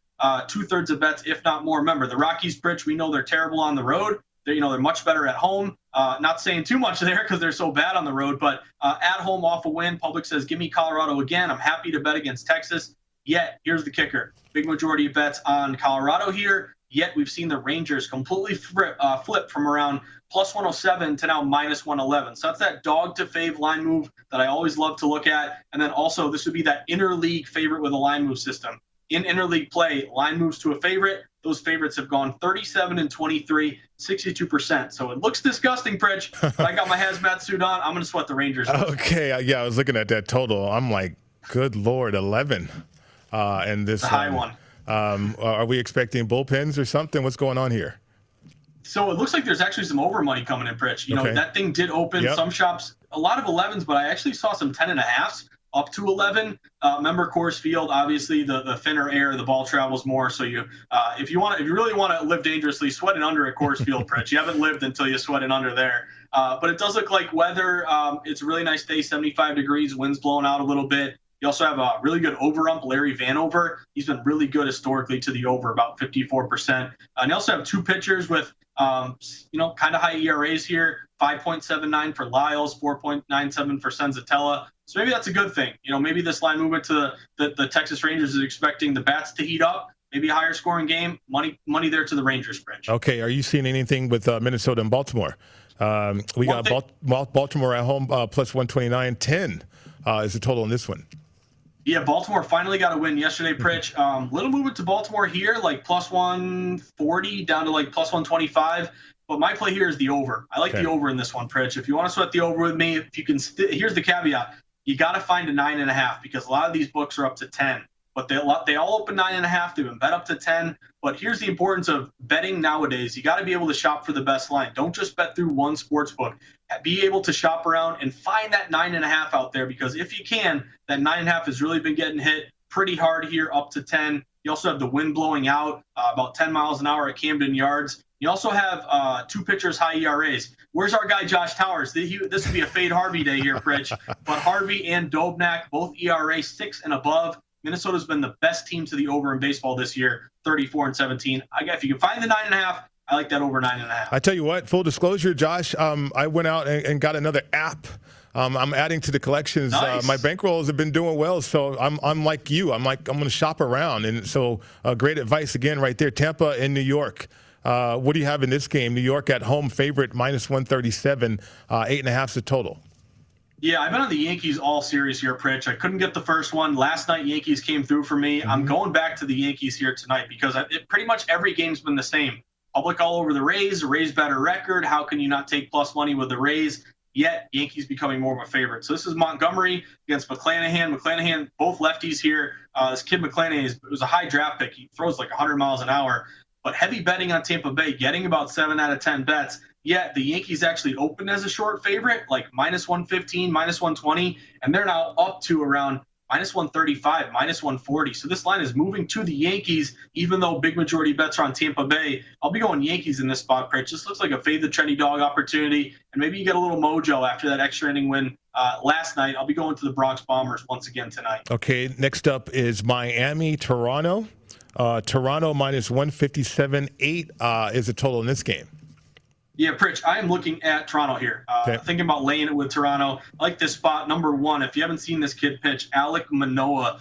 2/3 of bets, if not more. Remember, the Rockies, Bridge, we know they're terrible on the road. They're much better at home. Not saying too much there because they're so bad on the road, but at home off a win, public says, give me Colorado again. I'm happy to bet against Texas. Yet, here's the kicker. Big majority of bets on Colorado here. Yet we've seen the Rangers completely flip from around +107 to now -111. So that's that dog to fave line move that I always love to look at. And then also this would be that interleague favorite with a line move system. In interleague play, line moves to a favorite. Those favorites have gone 37 and 23, 62%. So it looks disgusting, Pritch. But I got my hazmat suit on. I'm going to sweat the Rangers. Okay, yeah, I was looking at that total. I'm like, good Lord, 11. And this high one. Are we expecting bullpens or something? What's going on here? So it looks like there's actually some over money coming in, Pritch. You know, that thing did open. Yep. Some shops, a lot of 11s, but I actually saw some 10.5s up to 11. Remember Coors Field, obviously the thinner air, the ball travels more. So you, if you really want to live dangerously, sweat it under at Coors Field, Pritch. You haven't lived until you sweat it under there. But it does look like weather. It's a really nice day, 75 degrees, wind's blowing out a little bit. You also have a really good over-ump, Larry Vanover. He's been really good historically to the over, about 54%. And you also have two pitchers with, kind of high ERAs here, 5.79 for Lyles, 4.97 for Senzatella. So maybe that's a good thing. Maybe this line movement to the Texas Rangers is expecting the bats to heat up, maybe a higher scoring game, money there to the Rangers, Bridge. Okay, are you seeing anything with Minnesota and Baltimore? We got Baltimore at home, +129, 10 is the total on this one. Yeah, Baltimore finally got a win yesterday, Pritch. Little movement to Baltimore here, like +140 down to like +125. But my play here is the over. I like the over in this one, Pritch. If you want to sweat the over with me, if you can, here's the caveat: you got to find a 9.5 because a lot of these books are up to 10. But they all open 9.5. They've been bet up to 10. But here's the importance of betting nowadays. You got to be able to shop for the best line. Don't just bet through one sports book. Be able to shop around and find that 9.5 out there because if you can, that 9.5 has really been getting hit pretty hard here up to 10. You also have the wind blowing out about 10 miles an hour at Camden Yards. You also have two pitchers, high ERAs. Where's our guy, Josh Towers? This would be a fade Harvey day here, Pritch. But Harvey and Dobnak, both ERA 6 and above. Minnesota's been the best team to the over in baseball this year, 34-17. If you can find the 9.5, I like that over 9.5. I tell you what, full disclosure, Josh, I went out and got another app. I'm adding to the collections. Nice. My bankrolls have been doing well, so I'm like you. I'm going to shop around, and so great advice again right there. Tampa and New York. What do you have in this game? New York at home favorite, -137, 8.5's the total. Yeah, I've been on the Yankees all series here, Pritch. I couldn't get the first one. Last night, Yankees came through for me. Mm-hmm. I'm going back to the Yankees here tonight because pretty much every game's been the same. Public all over the Rays better record. How can you not take plus money with the Rays? Yet, Yankees becoming more of a favorite. So this is Montgomery against McClanahan. McClanahan, both lefties here. This kid McClanahan was a high draft pick. He throws like 100 miles an hour. But heavy betting on Tampa Bay, getting about 7 out of 10 bets. Yet the Yankees actually opened as a short favorite, like -115, -120, and they're now up to around -135, -140. So this line is moving to the Yankees, even though big majority bets are on Tampa Bay. I'll be going Yankees in this spot, Pritch. This looks like a fade the trendy dog opportunity, and maybe you get a little mojo after that extra inning win last night. I'll be going to the Bronx Bombers once again tonight. Okay, next up is Miami, Toronto. Toronto -157, 8 is the total in this game. Yeah, Pritch, I am looking at Toronto here. Thinking about laying it with Toronto. I like this spot, #1. If you haven't seen this kid pitch, Alek Manoah,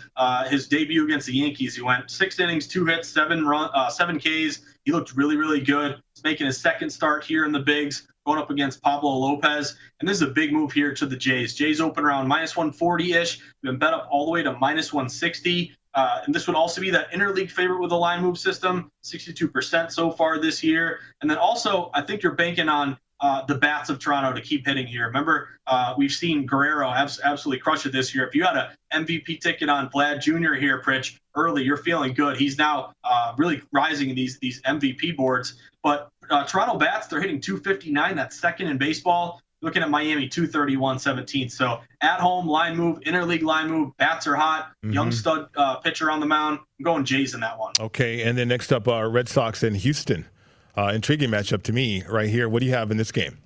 his debut against the Yankees, he went 6 innings, 2 hits, 7 Ks. He looked really, really good. He's making his second start here in the bigs, going up against Pablo Lopez. And this is a big move here to the Jays. Jays open around -140-ish. Been bet up all the way to -160. And this would also be that interleague favorite with a line move system, 62% so far this year. And then also, I think you're banking on the bats of Toronto to keep hitting here. Remember, we've seen Guerrero absolutely crush it this year. If you had an MVP ticket on Vlad Jr. here, Pritch, early, you're feeling good. He's now really rising in these MVP boards. But Toronto bats, they're hitting .259. That's second in baseball. Looking at Miami, .231, 17th. So at home, line move, interleague line move, bats are hot, young stud pitcher on the mound. I'm going Jays in that one. Okay, and then next up, Red Sox and Houston. Intriguing matchup to me right here. What do you have in this game?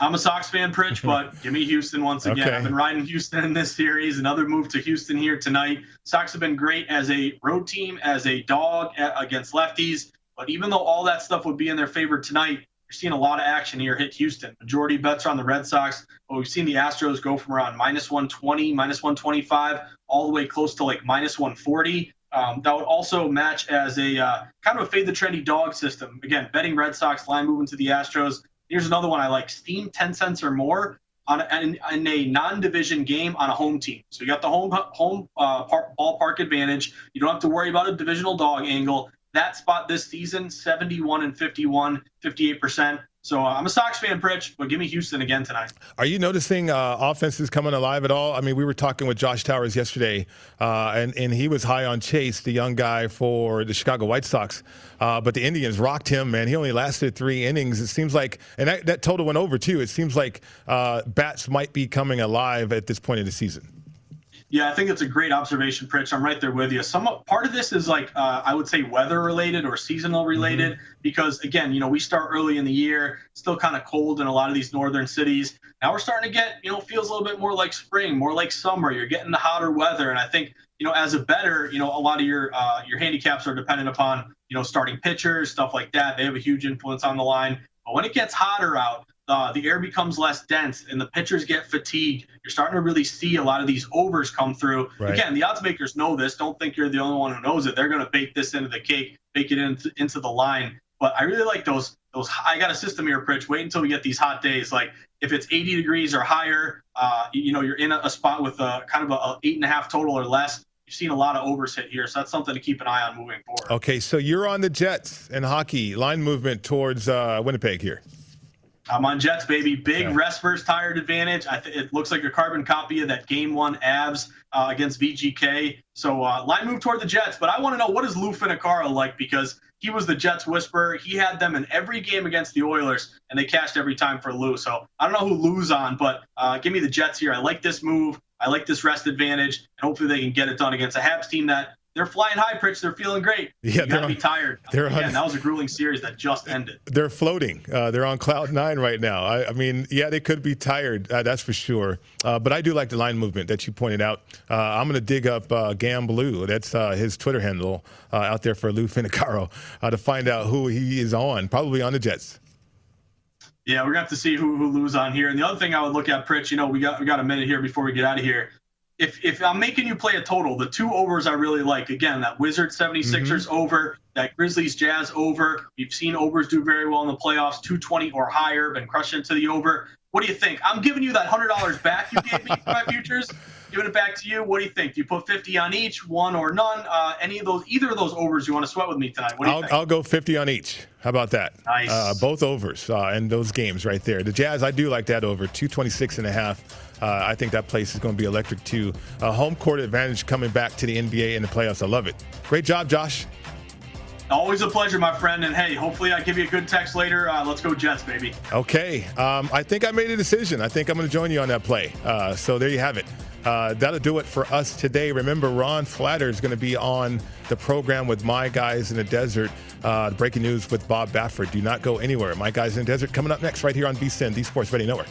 I'm a Sox fan, Pritch, but give me Houston once again. Okay. I've been riding Houston in this series. Another move to Houston here tonight. Sox have been great as a road team, as a dog against lefties. But even though all that stuff would be in their favor tonight, you're seeing a lot of action here hit Houston. Majority bets are on the Red Sox, but we've seen the Astros go from around -120, -125, all the way close to like -140. That would also match as a kind of a fade the trendy dog system. Again, betting Red Sox, line moving to the Astros. Here's another one I like. Steam 10 cents or more in a non-division game on a home team. So you got the home ballpark advantage. You don't have to worry about a divisional dog angle. That spot this season, 71% and 51%, 58%. So I'm a Sox fan, Pritch, but give me Houston again tonight. Are you noticing offenses coming alive at all? I mean, we were talking with Josh Towers yesterday, and he was high on Chase, the young guy for the Chicago White Sox. But the Indians rocked him, man. He only lasted 3 innings. It seems like – and that total went over, too. It seems like bats might be coming alive at this point in the season. Yeah, I think it's a great observation, Pritch. I'm right there with you. Part of this is like I would say weather-related or seasonal-related because, again, you know, we start early in the year, still kind of cold in a lot of these northern cities. Now we're starting to get, you know, feels a little bit more like spring, more like summer. You're getting the hotter weather, and I think, you know, as a bettor, you know, a lot of your handicaps are dependent upon, you know, starting pitchers, stuff like that. They have a huge influence on the line. But when it gets hotter out, the air becomes less dense, and the pitchers get fatigued. You're starting to really see a lot of these overs come through. Right. Again, the odds makers know this. Don't think you're the only one who knows it. They're going to bake this into the cake, bake it into the line. But I really like those. I got a system here, Pritch. Wait until we get these hot days. Like if it's 80 degrees or higher, you know, you're in a spot with a kind of a 8.5 total or less. You've seen a lot of overs hit here, so that's something to keep an eye on moving forward. Okay, so you're on the Jets and hockey line movement towards Winnipeg here. I'm on Jets, baby. Big rest versus tired advantage. It looks like a carbon copy of that Game 1 Avs against VGK. So line move toward the Jets. But I want to know, what is Lou Finicaro like? Because he was the Jets whisperer. He had them in every game against the Oilers, and they cashed every time for Lou. So I don't know who Lou's on, but give me the Jets here. I like this move. I like this rest advantage, and hopefully they can get it done against a Habs team that – they're flying high, Pritch. They're feeling great. Yeah, you got to be tired. That was a grueling series that just ended. They're floating. They're on cloud 9 right now. I mean, yeah, they could be tired. That's for sure. But I do like the line movement that you pointed out. I'm going to dig up Gamblue. That's his Twitter handle out there for Lou Finicaro to find out who he is on, probably on the Jets. Yeah, we're going to have to see who Lou's on here. And the other thing I would look at, Pritch, you know, we got a minute here before we get out of here. If I'm making you play a total, the 2 overs I really like, again, that Wizards 76ers over, that Grizzlies Jazz over. We've seen overs do very well in the playoffs, 220 or higher, been crushing to the over. What do you think? I'm giving you that $100 back you gave me for my futures, giving it back to you. What do you think? Do you put 50 on each, one or none? Either of those overs you want to sweat with me tonight? What do you think? I'll go 50 on each. How about that? Nice. Both overs and those games right there. The Jazz, I do like that over, 226.5. I think that place is going to be electric, too. Home court advantage coming back to the NBA in the playoffs. I love it. Great job, Josh. Always a pleasure, my friend. And, hey, hopefully I give you a good text later. Let's go Jets, baby. Okay. I think I made a decision. I think I'm going to join you on that play. So there you have it. That'll do it for us today. Remember, Ron Flatter is going to be on the program with My Guys in the Desert. Breaking news with Bob Baffert. Do not go anywhere. My Guys in the Desert coming up next right here on VSiN, the Sports Betting Network.